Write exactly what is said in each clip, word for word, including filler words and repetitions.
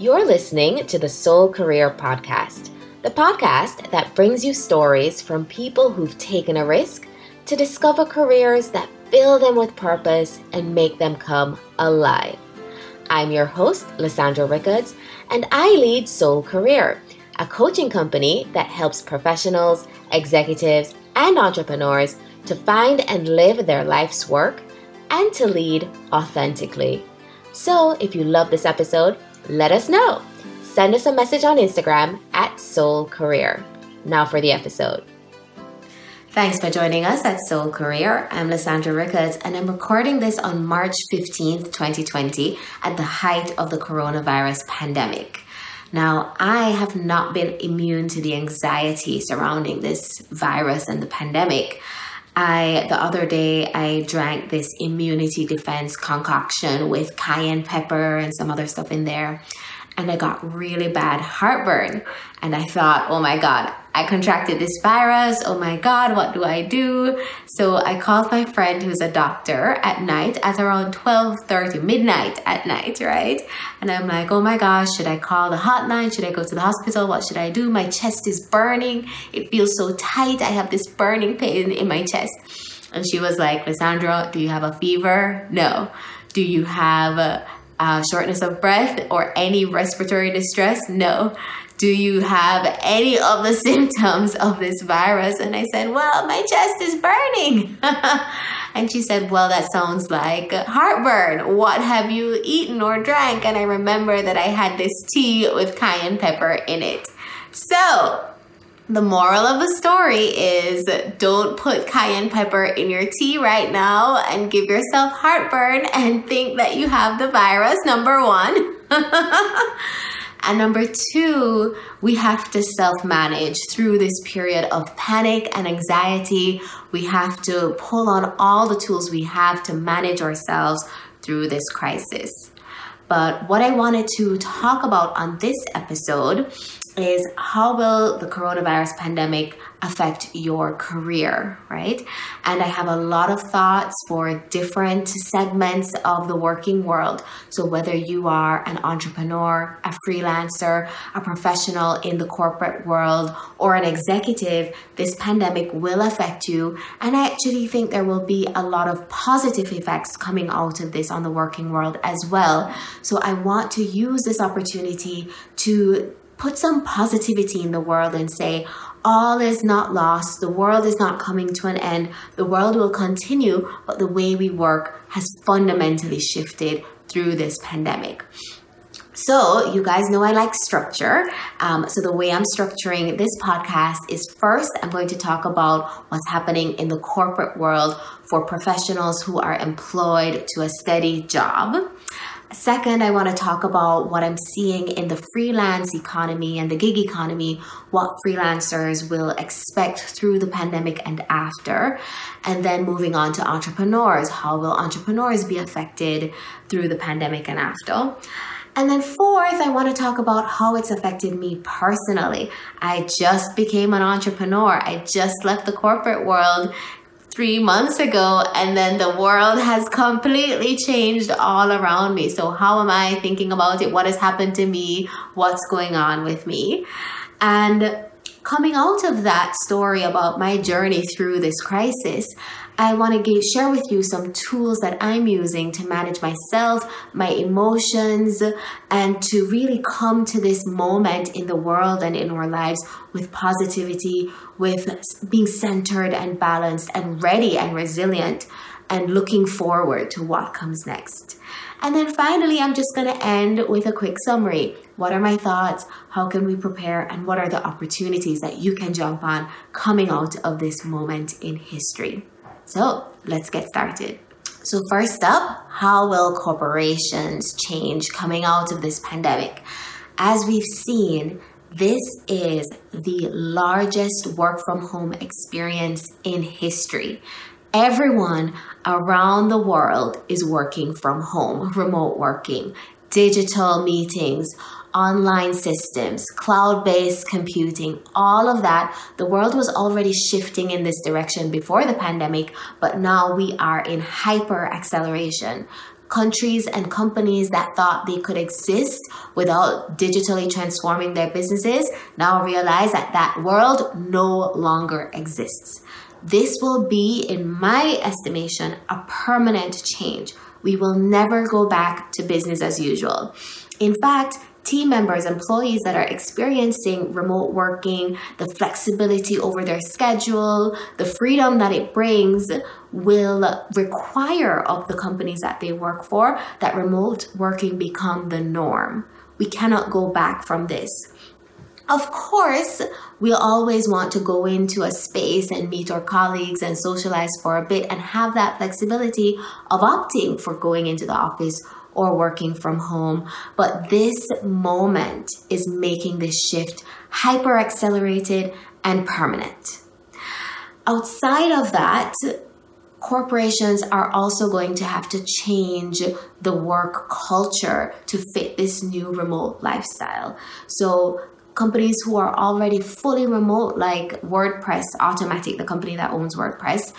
You're listening to the Soul Career Podcast, the podcast that brings you stories from people who've taken a risk to discover careers that fill them with purpose and make them come alive. I'm your host, Lysandra Rickards, and I lead Soul Career, a coaching company that helps professionals, executives, and entrepreneurs to find and live their life's work and to lead authentically. So if you love this episode, let us know. Send us a message on Instagram at Soul Career. Now for the episode. Thanks for joining us at Soul Career. I'm Lysandra Rickards, and I'm recording this on March fifteenth, twenty twenty, at the height of the coronavirus pandemic. Now, I have not been immune to the anxiety surrounding this virus and the pandemic. I, the other day, I drank this immunity defense concoction with cayenne pepper and some other stuff in there, and I got really bad heartburn. And I thought, oh my God, I contracted this virus. Oh my God, what do I do? So I called my friend who's a doctor at night at around twelve thirty, midnight at night, right? And I'm like, oh my gosh, should I call the hotline? Should I go to the hospital? What should I do? My chest is burning. It feels so tight. I have this burning pain in my chest. And she was like, Lysandra, do you have a fever? No. Do you have a uh, shortness of breath or any respiratory distress? No. Do you have any of the symptoms of this virus? And I said, well, my chest is burning. And she said, well, that sounds like heartburn. What have you eaten or drank? And I remember that I had this tea with cayenne pepper in it. So the moral of the story is don't put cayenne pepper in your tea right now and give yourself heartburn and think that you have the virus, number one. And number two, we have to self-manage through this period of panic and anxiety. We have to pull on all the tools we have to manage ourselves through this crisis. But what I wanted to talk about on this episode is how will the coronavirus pandemic affect your career, right? And I have a lot of thoughts for different segments of the working world. So whether you are an entrepreneur, a freelancer, a professional in the corporate world, or an executive, this pandemic will affect you. And I actually think there will be a lot of positive effects coming out of this on the working world as well. So I want to use this opportunity to put some positivity in the world and say, all is not lost. The world is not coming to an end. The world will continue, but the way we work has fundamentally shifted through this pandemic. So you guys know I like structure. Um, so the way I'm structuring this podcast is first, I'm going to talk about what's happening in the corporate world for professionals who are employed to a steady job. Second, I want to talk about what I'm seeing in the freelance economy and the gig economy, what freelancers will expect through the pandemic and after. And then moving on to entrepreneurs, how will entrepreneurs be affected through the pandemic and after? And then fourth, I want to talk about how it's affected me personally. I just became an entrepreneur. I just left the corporate world three months ago, and then the world has completely changed all around me. So how am I thinking about it? What has happened to me? What's going on with me? And coming out of that story about my journey through this crisis, I want to share with you some tools that I'm using to manage myself, my emotions, and to really come to this moment in the world and in our lives with positivity, with being centered and balanced and ready and resilient and looking forward to what comes next. And then finally, I'm just going to end with a quick summary. What are my thoughts? How can we prepare? And what are the opportunities that you can jump on coming out of this moment in history? So let's get started. So first up, how will corporations change coming out of this pandemic? As we've seen, this is the largest work from home experience in history. Everyone around the world is working from home, remote working, digital meetings, online systems, cloud-based computing, all of that. The world was already shifting in this direction before the pandemic, but now we are in hyper acceleration. countries and companies that thought they could exist without digitally transforming their businesses now realize that that world no longer exists. This will be, in my estimation, a permanent change. We will never go back to business as usual. In fact, team members, employees that are experiencing remote working, the flexibility over their schedule, the freedom that it brings, will require of the companies that they work for that remote working become the norm. We cannot go back from this. Of course, we'll always want to go into a space and meet our colleagues and socialize for a bit and have that flexibility of opting for going into the office or working from home. But this moment is making this shift hyper accelerated and permanent. Outside of that, corporations are also going to have to change the work culture to fit this new remote lifestyle. So companies who are already fully remote, like WordPress Automattic, the company that owns WordPress,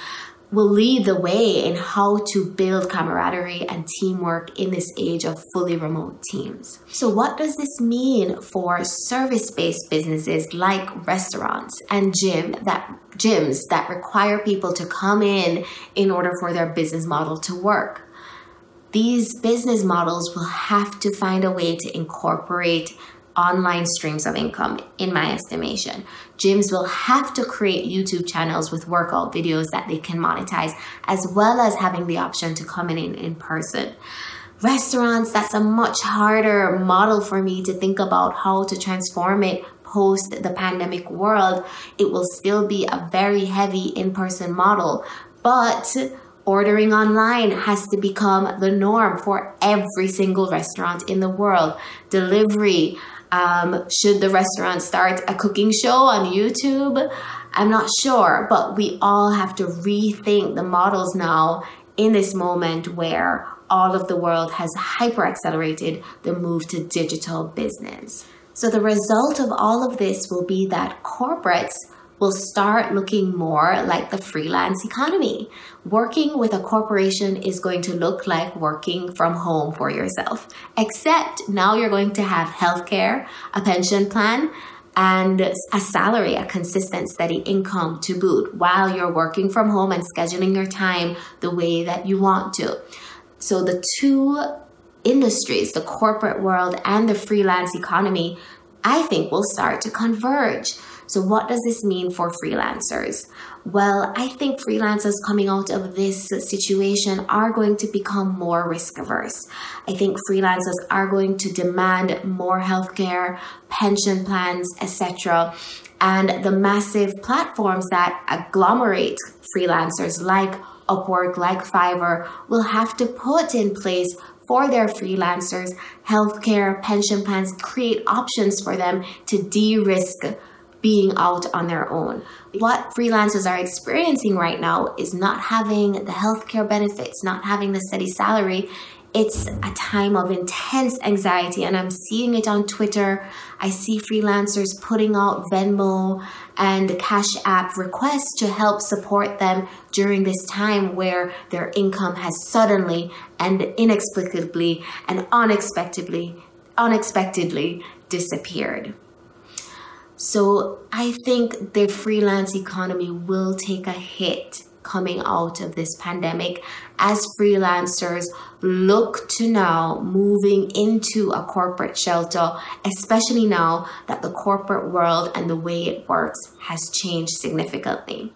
will lead the way in how to build camaraderie and teamwork in this age of fully remote teams. So what does this mean for service-based businesses like restaurants and gym that gyms that require people to come in in order for their business model to work? These business models will have to find a way to incorporate online streams of income, in my estimation. Gyms will have to create YouTube channels with workout videos that they can monetize, as well as having the option to come in in person. Restaurants, that's a much harder model for me to think about how to transform it post the pandemic world. It will still be a very heavy in-person model, but ordering online has to become the norm for every single restaurant in the world. Delivery, Um, should the restaurant start a cooking show on YouTube? I'm not sure, but we all have to rethink the models now in this moment where all of the world has hyper accelerated the move to digital business. So the result of all of this will be that corporates will start looking more like the freelance economy. Working with a corporation is going to look like working from home for yourself, except now you're going to have healthcare, a pension plan, and a salary, a consistent, steady income to boot while you're working from home and scheduling your time the way that you want to. So the two industries, the corporate world and the freelance economy, I think will start to converge. So what does this mean for freelancers? Well, I think freelancers coming out of this situation are going to become more risk averse. I think freelancers are going to demand more healthcare, pension plans, et cetera. And the massive platforms that agglomerate freelancers like Upwork, like Fiverr, will have to put in place for their freelancers healthcare, pension plans, create options for them to de-risk being out on their own. What freelancers are experiencing right now is not having the healthcare benefits, not having the steady salary. It's a time of intense anxiety, and I'm seeing it on Twitter. I see freelancers putting out Venmo and Cash App requests to help support them during this time where their income has suddenly and inexplicably and unexpectedly, unexpectedly disappeared. So I think the freelance economy will take a hit coming out of this pandemic as freelancers look to now moving into a corporate shelter, especially now that the corporate world and the way it works has changed significantly.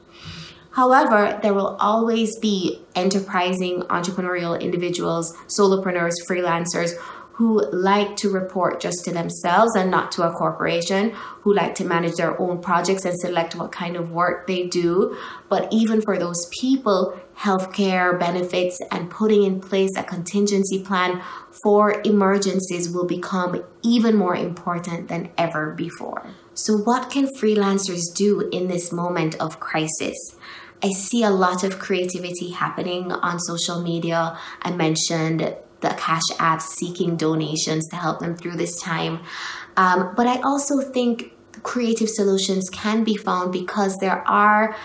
However, there will always be enterprising entrepreneurial individuals, solopreneurs, freelancers, who like to report just to themselves and not to a corporation, who like to manage their own projects and select what kind of work they do. But even for those people, healthcare benefits and putting in place a contingency plan for emergencies will become even more important than ever before. So what can freelancers do in this moment of crisis? I see a lot of creativity happening on social media. I mentioned the Cash App seeking donations to help them through this time. Um, but I also think creative solutions can be found because there are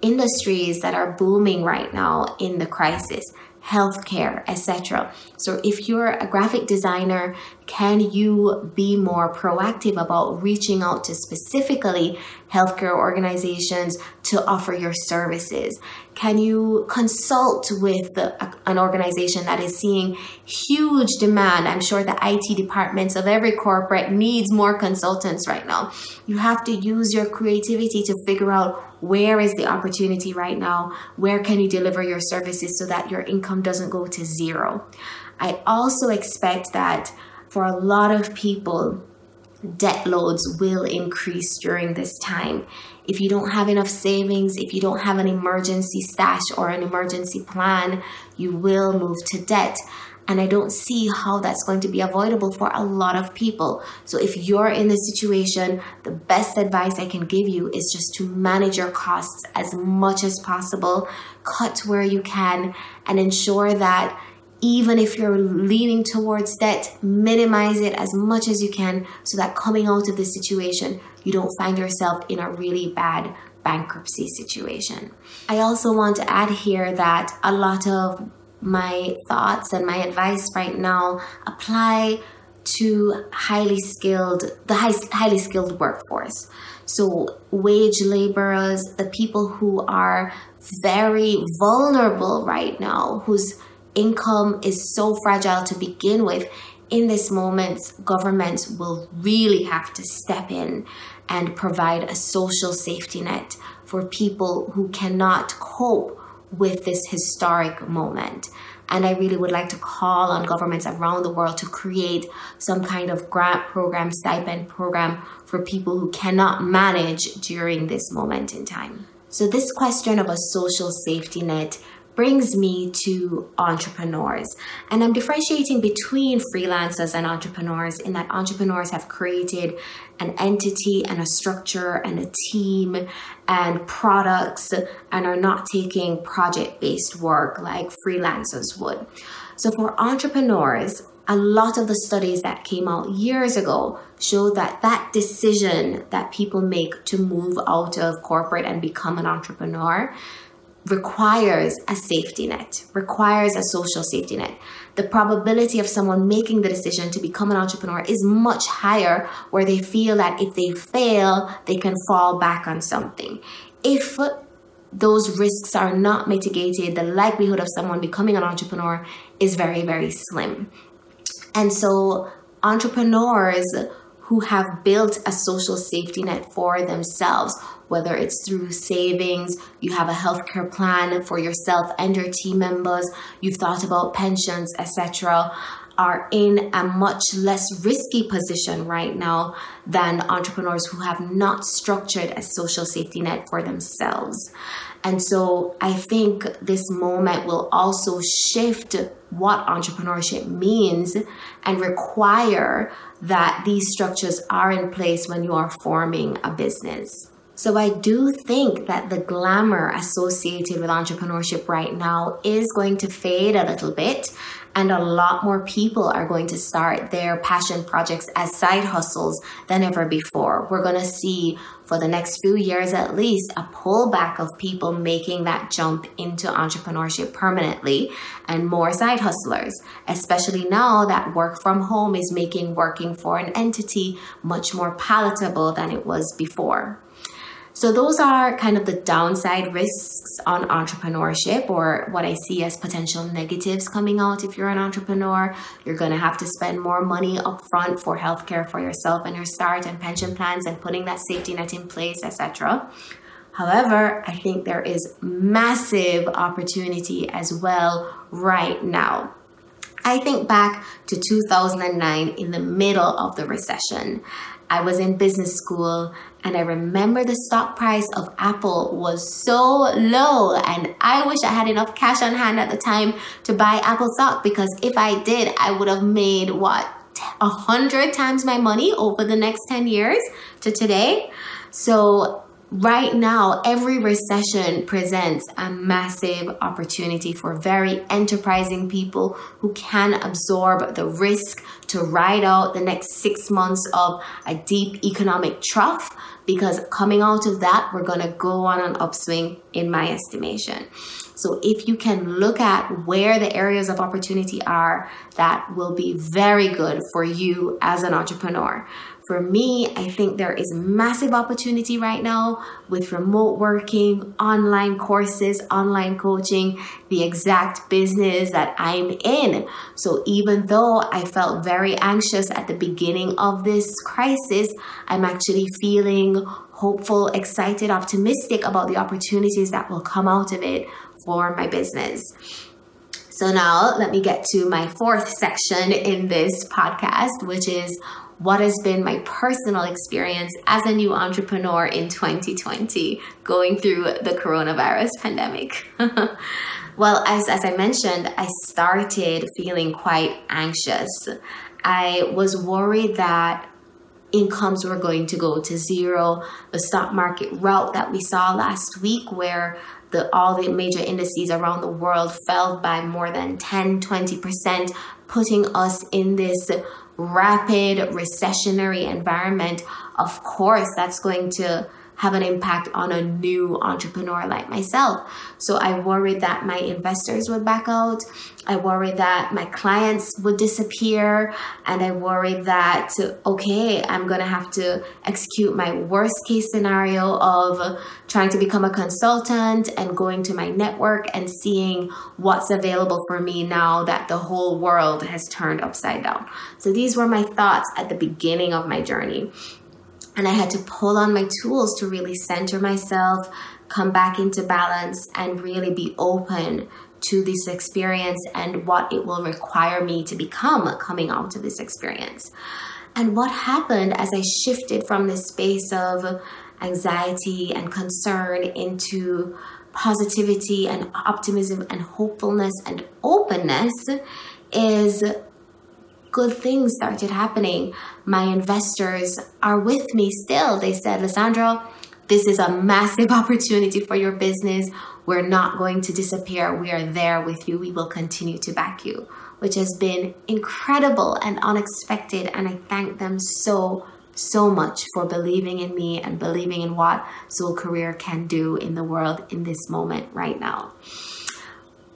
industries that are booming right now in the crisis. healthcare, et cetera. So if you're a graphic designer, can you be more proactive about reaching out to specifically healthcare organizations to offer your services? Can you consult with the, an organization that is seeing huge demand? I'm sure the I T departments of every corporate needs more consultants right now. You have to use your creativity to figure out where is the opportunity right now? Where can you deliver your services so that your income doesn't go to zero? I also expect that for a lot of people, debt loads will increase during this time. If you don't have enough savings, if you don't have an emergency stash or an emergency plan, you will move to debt. And I don't see how that's going to be avoidable for a lot of people. So if you're in this situation, the best advice I can give you is just to manage your costs as much as possible, cut where you can, and ensure that even if you're leaning towards debt, minimize it as much as you can so that coming out of this situation, you don't find yourself in a really bad bankruptcy situation. I also want to add here that a lot of my thoughts and my advice right now apply to highly skilled, the high, highly skilled workforce. So wage laborers, the people who are very vulnerable right now, whose income is so fragile to begin with. In this moment, governments will really have to step in and provide a social safety net for people who cannot cope with this historic moment. And I really would like to call on governments around the world to create some kind of grant program, stipend program for people who cannot manage during this moment in time. So this question of a social safety net brings me to entrepreneurs. And I'm differentiating between freelancers and entrepreneurs in that entrepreneurs have created an entity and a structure and a team and products and are not taking project-based work like freelancers would. So for entrepreneurs, a lot of the studies that came out years ago show that that decision that people make to move out of corporate and become an entrepreneur requires a safety net, requires a social safety net. The probability of someone making the decision to become an entrepreneur is much higher where they feel that if they fail, they can fall back on something. If those risks are not mitigated, the likelihood of someone becoming an entrepreneur is very, very slim. And so entrepreneurs who have built a social safety net for themselves, whether it's through savings, you have a healthcare plan for yourself and your team members, you've thought about pensions, et cetera, are in a much less risky position right now than entrepreneurs who have not structured a social safety net for themselves. And so I think this moment will also shift what entrepreneurship means and require that these structures are in place when you are forming a business. So I do think that the glamour associated with entrepreneurship right now is going to fade a little bit, and a lot more people are going to start their passion projects as side hustles than ever before. We're going to see, for the next few years at least, a pullback of people making that jump into entrepreneurship permanently and more side hustlers, especially now that work from home is making working for an entity much more palatable than it was before. So those are kind of the downside risks on entrepreneurship, or what I see as potential negatives coming out if you're an entrepreneur. You're going to have to spend more money up front for healthcare for yourself and your start and pension plans and putting that safety net in place, et cetera. However, I think there is massive opportunity as well right now. I think back to two thousand nine in the middle of the recession. I was in business school and I remember the stock price of Apple was so low, and I wish I had enough cash on hand at the time to buy Apple stock, because if I did, I would have made what, a hundred times my money over the next ten years to today. So right now, every recession presents a massive opportunity for very enterprising people who can absorb the risk to ride out the next six months of a deep economic trough, because coming out of that, we're going to go on an upswing in my estimation. So if you can look at where the areas of opportunity are, that will be very good for you as an entrepreneur. For me, I think there is massive opportunity right now with remote working, online courses, online coaching, the exact business that I'm in. So even though I felt very anxious at the beginning of this crisis, I'm actually feeling hopeful, excited, optimistic about the opportunities that will come out of it for my business. So now let me get to my fourth section in this podcast, which is what has been my personal experience as a new entrepreneur in twenty twenty, going through the coronavirus pandemic. Well, as, as I mentioned, I started feeling quite anxious. I was worried that incomes were going to go to zero. The stock market rout that we saw last week, where the, all the major indices around the world fell by more than ten, twenty percent, putting us in this rapid recessionary environment, of course, that's going to have an impact on a new entrepreneur like myself. So I worried that my investors would back out. I worried that my clients would disappear. And I worried that, okay, I'm going to have to execute my worst case scenario of trying to become a consultant and going to my network and seeing what's available for me now that the whole world has turned upside down. So these were my thoughts at the beginning of my journey. And I had to pull on my tools to really center myself, come back into balance, and really be open to this experience and what it will require me to become coming out of this experience. And what happened as I shifted from this space of anxiety and concern into positivity and optimism and hopefulness and openness is good things started happening. My investors are with me still. They said, Lysandra, this is a massive opportunity for your business. We're not going to disappear. We are there with you. We will continue to back you, which has been incredible and unexpected. And I thank them so, so much for believing in me and believing in what Soul Career can do in the world in this moment right now.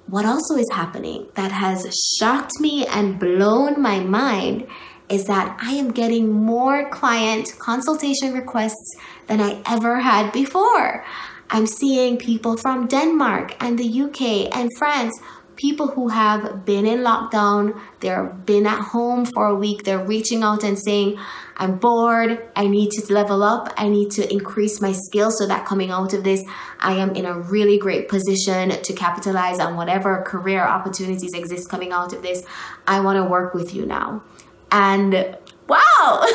What also is happening that has shocked me and blown my mind is that I am getting more client consultation requests than I ever had before. I'm seeing people from Denmark and the U K and France, people who have been in lockdown, they've been at home for a week, they're reaching out and saying, I'm bored, I need to level up, I need to increase my skills so that coming out of this, I am in a really great position to capitalize on whatever career opportunities exist coming out of this. I want to work with you now. And wow!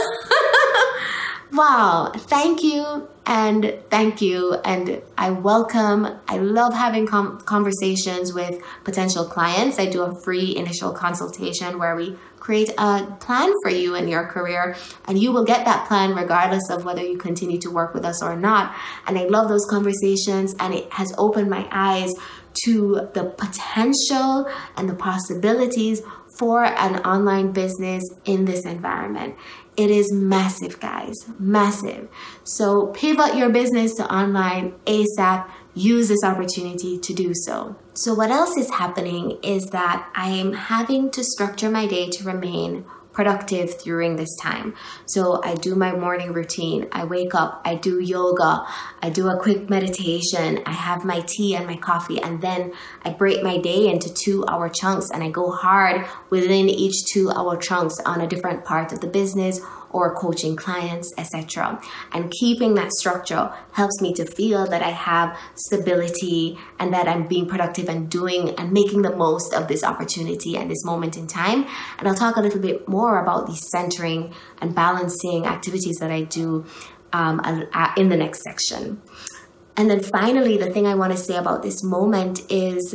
Wow, thank you and thank you. And I welcome, I love having com- conversations with potential clients. I do a free initial consultation where we create a plan for you in your career, and you will get that plan regardless of whether you continue to work with us or not. And I love those conversations, and it has opened my eyes to the potential and the possibilities for an online business in this environment. It is massive, guys, massive. So pivot your business to online ASAP. Use this opportunity to do so. So what else is happening is that I am having to structure my day to remain productive during this time. So I do my morning routine. I wake up, I do yoga, I do a quick meditation, I have my tea and my coffee, and then I break my day into two hour chunks, and I go hard within each two hour chunks on a different part of the business or coaching clients, et cetera. And keeping that structure helps me to feel that I have stability and that I'm being productive and doing and making the most of this opportunity at this moment in time. And I'll talk a little bit more about the centering and balancing activities that I do um, in the next section. And then finally, the thing I want to say about this moment is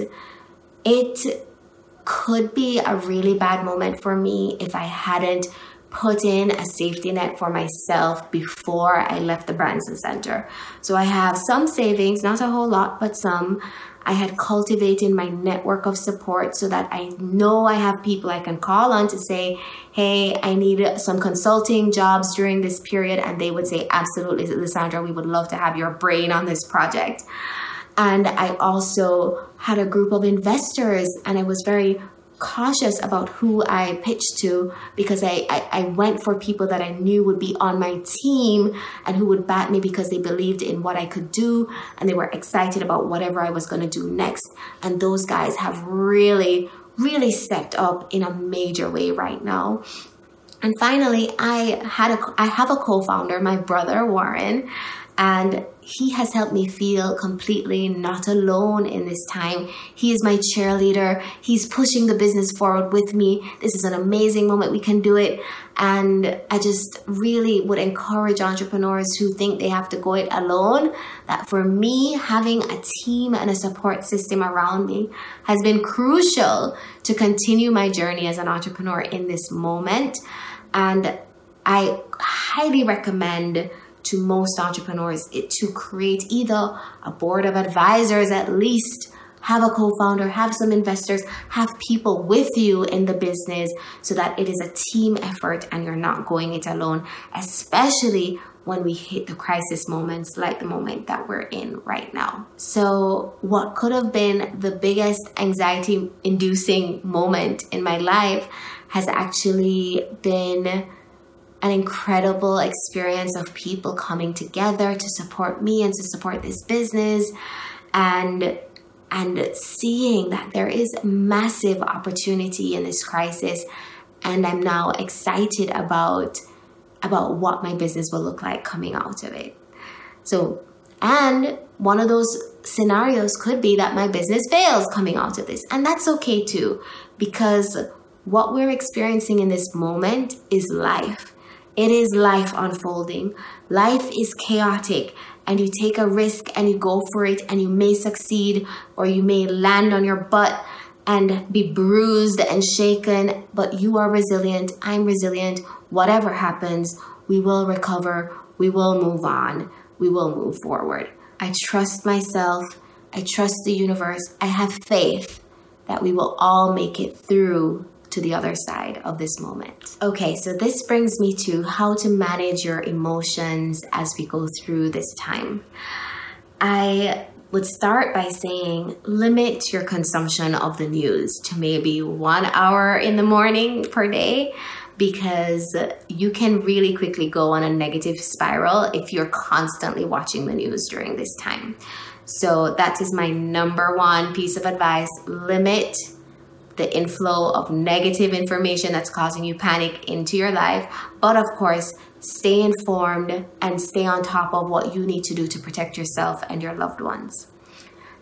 it could be a really bad moment for me if I hadn't put in a safety net for myself before I left the Branson Center. So I have some savings, not a whole lot, but some. I had cultivated my network of support so that I know I have people I can call on to say, hey, I need some consulting jobs during this period. And they would say, absolutely, Lysandra, we would love to have your brain on this project. And I also had a group of investors, and I was very cautious about who I pitched to, because I, I, I went for people that I knew would be on my team and who would back me because they believed in what I could do and they were excited about whatever I was going to do next. And those guys have really, really stepped up in a major way right now. And finally, I had a, I have a co-founder, my brother, Warren, and he has helped me feel completely not alone in this time. He is my cheerleader. He's pushing the business forward with me. This is an amazing moment. We can do it. And I just really would encourage entrepreneurs who think they have to go it alone, that for me, having a team and a support system around me has been crucial to continue my journey as an entrepreneur in this moment. And I highly recommend to most entrepreneurs it to create either a board of advisors, at least have a co-founder, have some investors, have people with you in the business, so that it is a team effort and you're not going it alone, especially when we hit the crisis moments like the moment that we're in right now. So what could have been the biggest anxiety-inducing moment in my life has actually been an incredible experience of people coming together to support me and to support this business, and and seeing that there is massive opportunity in this crisis. And I'm now excited about, about what my business will look like coming out of it. So, and one of those scenarios could be that my business fails coming out of this. And that's okay too, because what we're experiencing in this moment is life. It is life unfolding. Life is chaotic, and you take a risk and you go for it, and you may succeed or you may land on your butt and be bruised and shaken, but you are resilient. I'm resilient. Whatever happens, we will recover. We will move on. We will move forward. I trust myself. I trust the universe. I have faith that we will all make it through to the other side of this moment. Okay, so this brings me to how to manage your emotions as we go through this time. I would start by saying limit your consumption of the news to maybe one hour in the morning per day, because you can really quickly go on a negative spiral if you're constantly watching the news during this time. So that is my number one piece of advice. Limit the inflow of negative information that's causing you panic into your life. But of course, stay informed and stay on top of what you need to do to protect yourself and your loved ones.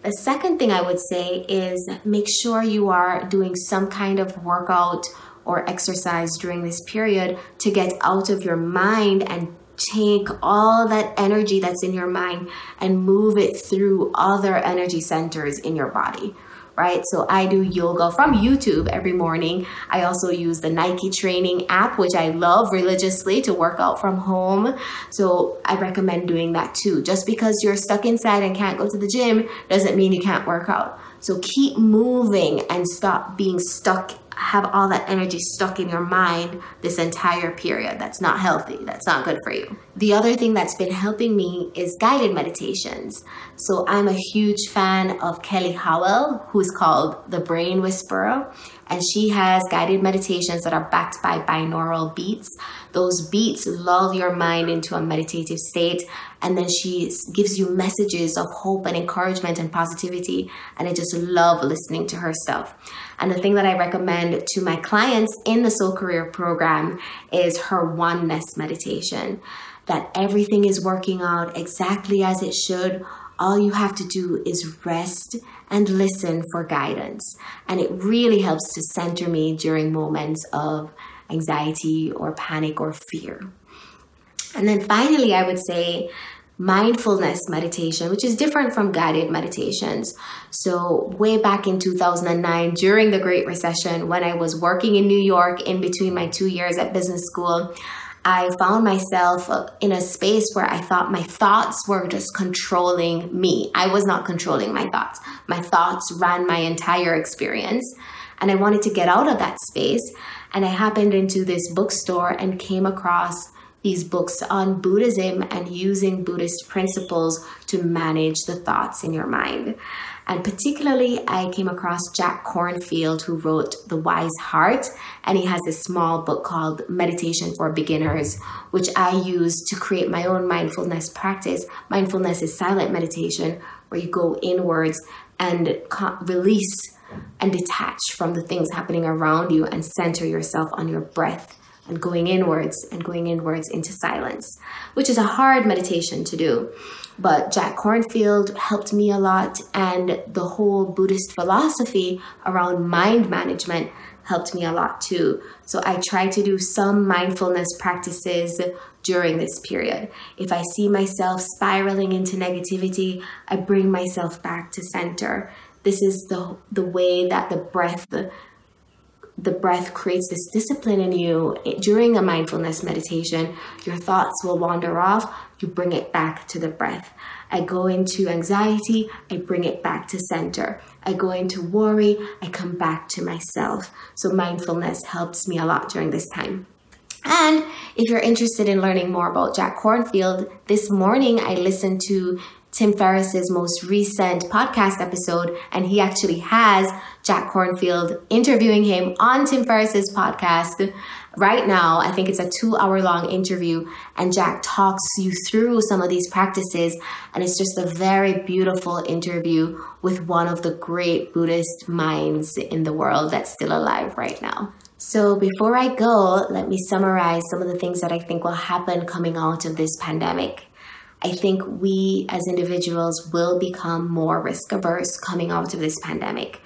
The second thing I would say is make sure you are doing some kind of workout or exercise during this period to get out of your mind and take all that energy that's in your mind and move it through other energy centers in your body. Right? So I do yoga from YouTube every morning. I also use the Nike training app, which I love religiously, to work out from home. So I recommend doing that too. Just because you're stuck inside and can't go to the gym doesn't mean you can't work out. So keep moving and stop being stuck, have all that energy stuck in your mind this entire period. That's not healthy. That's not good for you. The other thing that's been helping me is guided meditations. So I'm a huge fan of Kelly Howell, who's called the Brain Whisperer, and she has guided meditations that are backed by binaural beats. Those beats lull your mind into a meditative state, and then she gives you messages of hope and encouragement and positivity, and I just love listening to her stuff. And the thing that I recommend to my clients in the Soul Career program is her oneness meditation, that everything is working out exactly as it should. All you have to do is rest and listen for guidance. And it really helps to center me during moments of anxiety or panic or fear. And then finally, I would say mindfulness meditation, which is different from guided meditations. So way back in two thousand nine, during the Great Recession, when I was working in New York in between my two years at business school, I found myself in a space where I thought my thoughts were just controlling me. I was not controlling my thoughts. My thoughts ran my entire experience, and I wanted to get out of that space. And I happened into this bookstore and came across these books on Buddhism and using Buddhist principles to manage the thoughts in your mind. And particularly, I came across Jack Kornfield, who wrote The Wise Heart, and he has this small book called Meditation for Beginners, which I use to create my own mindfulness practice. Mindfulness is silent meditation, where you go inwards and release and detach from the things happening around you and center yourself on your breath. And going inwards and going inwards into silence, which is a hard meditation to do. But Jack Kornfield helped me a lot, and the whole Buddhist philosophy around mind management helped me a lot too. So I try to do some mindfulness practices during this period. If I see myself spiraling into negativity, I bring myself back to center. This is the, the way that the breath The breath creates this discipline in you. During a mindfulness meditation, your thoughts will wander off. You bring it back to the breath. I go into anxiety. I bring it back to center. I go into worry. I come back to myself. So mindfulness helps me a lot during this time. And if you're interested in learning more about Jack Kornfield, this morning I listened to Tim Ferriss's most recent podcast episode, and he actually has Jack Kornfield interviewing him on Tim Ferriss's podcast right now. I think it's a two-hour long interview, and Jack talks you through some of these practices, and it's just a very beautiful interview with one of the great Buddhist minds in the world that's still alive right now. So before I go, let me summarize some of the things that I think will happen coming out of this pandemic. I think we as individuals will become more risk averse coming out of this pandemic,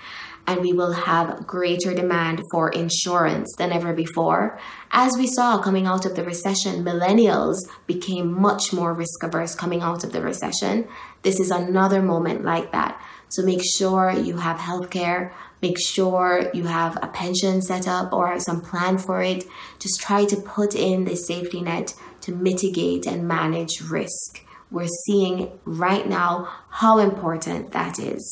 and we will have greater demand for insurance than ever before. As we saw coming out of the recession, millennials became much more risk averse coming out of the recession. This is another moment like that. So make sure you have healthcare, make sure you have a pension set up or some plan for it. Just try to put in the safety net to mitigate and manage risk. We're seeing right now how important that is.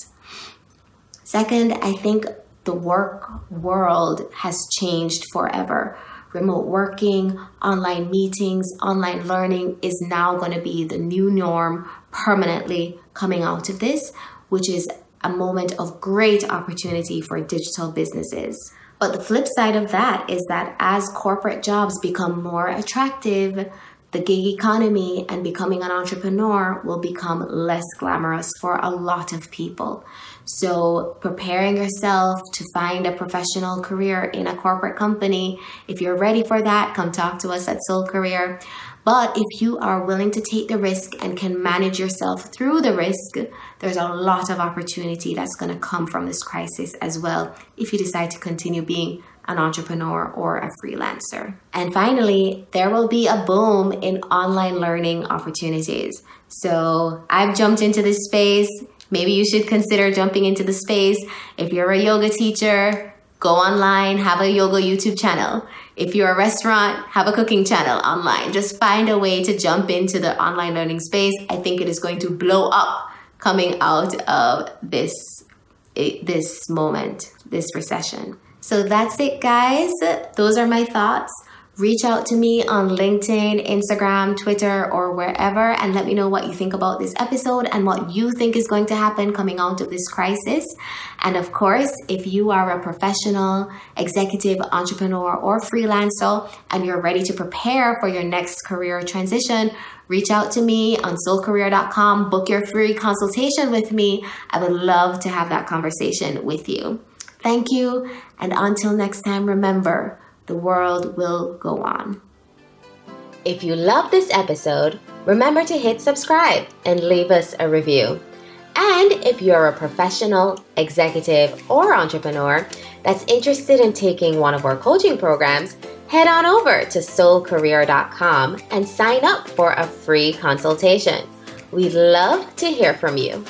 Second, I think the work world has changed forever. Remote working, online meetings, online learning is now going to be the new norm permanently coming out of this, which is a moment of great opportunity for digital businesses. But the flip side of that is that as corporate jobs become more attractive, the gig economy and becoming an entrepreneur will become less glamorous for a lot of people. So preparing yourself to find a professional career in a corporate company, if you're ready for that, come talk to us at Soul Career. But if you are willing to take the risk and can manage yourself through the risk, there's a lot of opportunity that's going to come from this crisis as well if you decide to continue being an entrepreneur or a freelancer. And finally, there will be a boom in online learning opportunities. So I've jumped into this space. Maybe you should consider jumping into the space. If you're a yoga teacher, go online, have a yoga YouTube channel. If you're a restaurant, have a cooking channel online. Just find a way to jump into the online learning space. I think it is going to blow up coming out of this, this moment, this recession. So that's it, guys. Those are my thoughts. Reach out to me on LinkedIn, Instagram, Twitter, or wherever, and let me know what you think about this episode and what you think is going to happen coming out of this crisis. And of course, if you are a professional, executive, entrepreneur, or freelancer, and you're ready to prepare for your next career transition, reach out to me on soul career dot com. Book your free consultation with me. I would love to have that conversation with you. Thank you. And until next time, remember, the world will go on. If you love this episode, remember to hit subscribe and leave us a review. And if you're a professional, executive, or entrepreneur that's interested in taking one of our coaching programs, head on over to soul career dot com and sign up for a free consultation. We'd love to hear from you.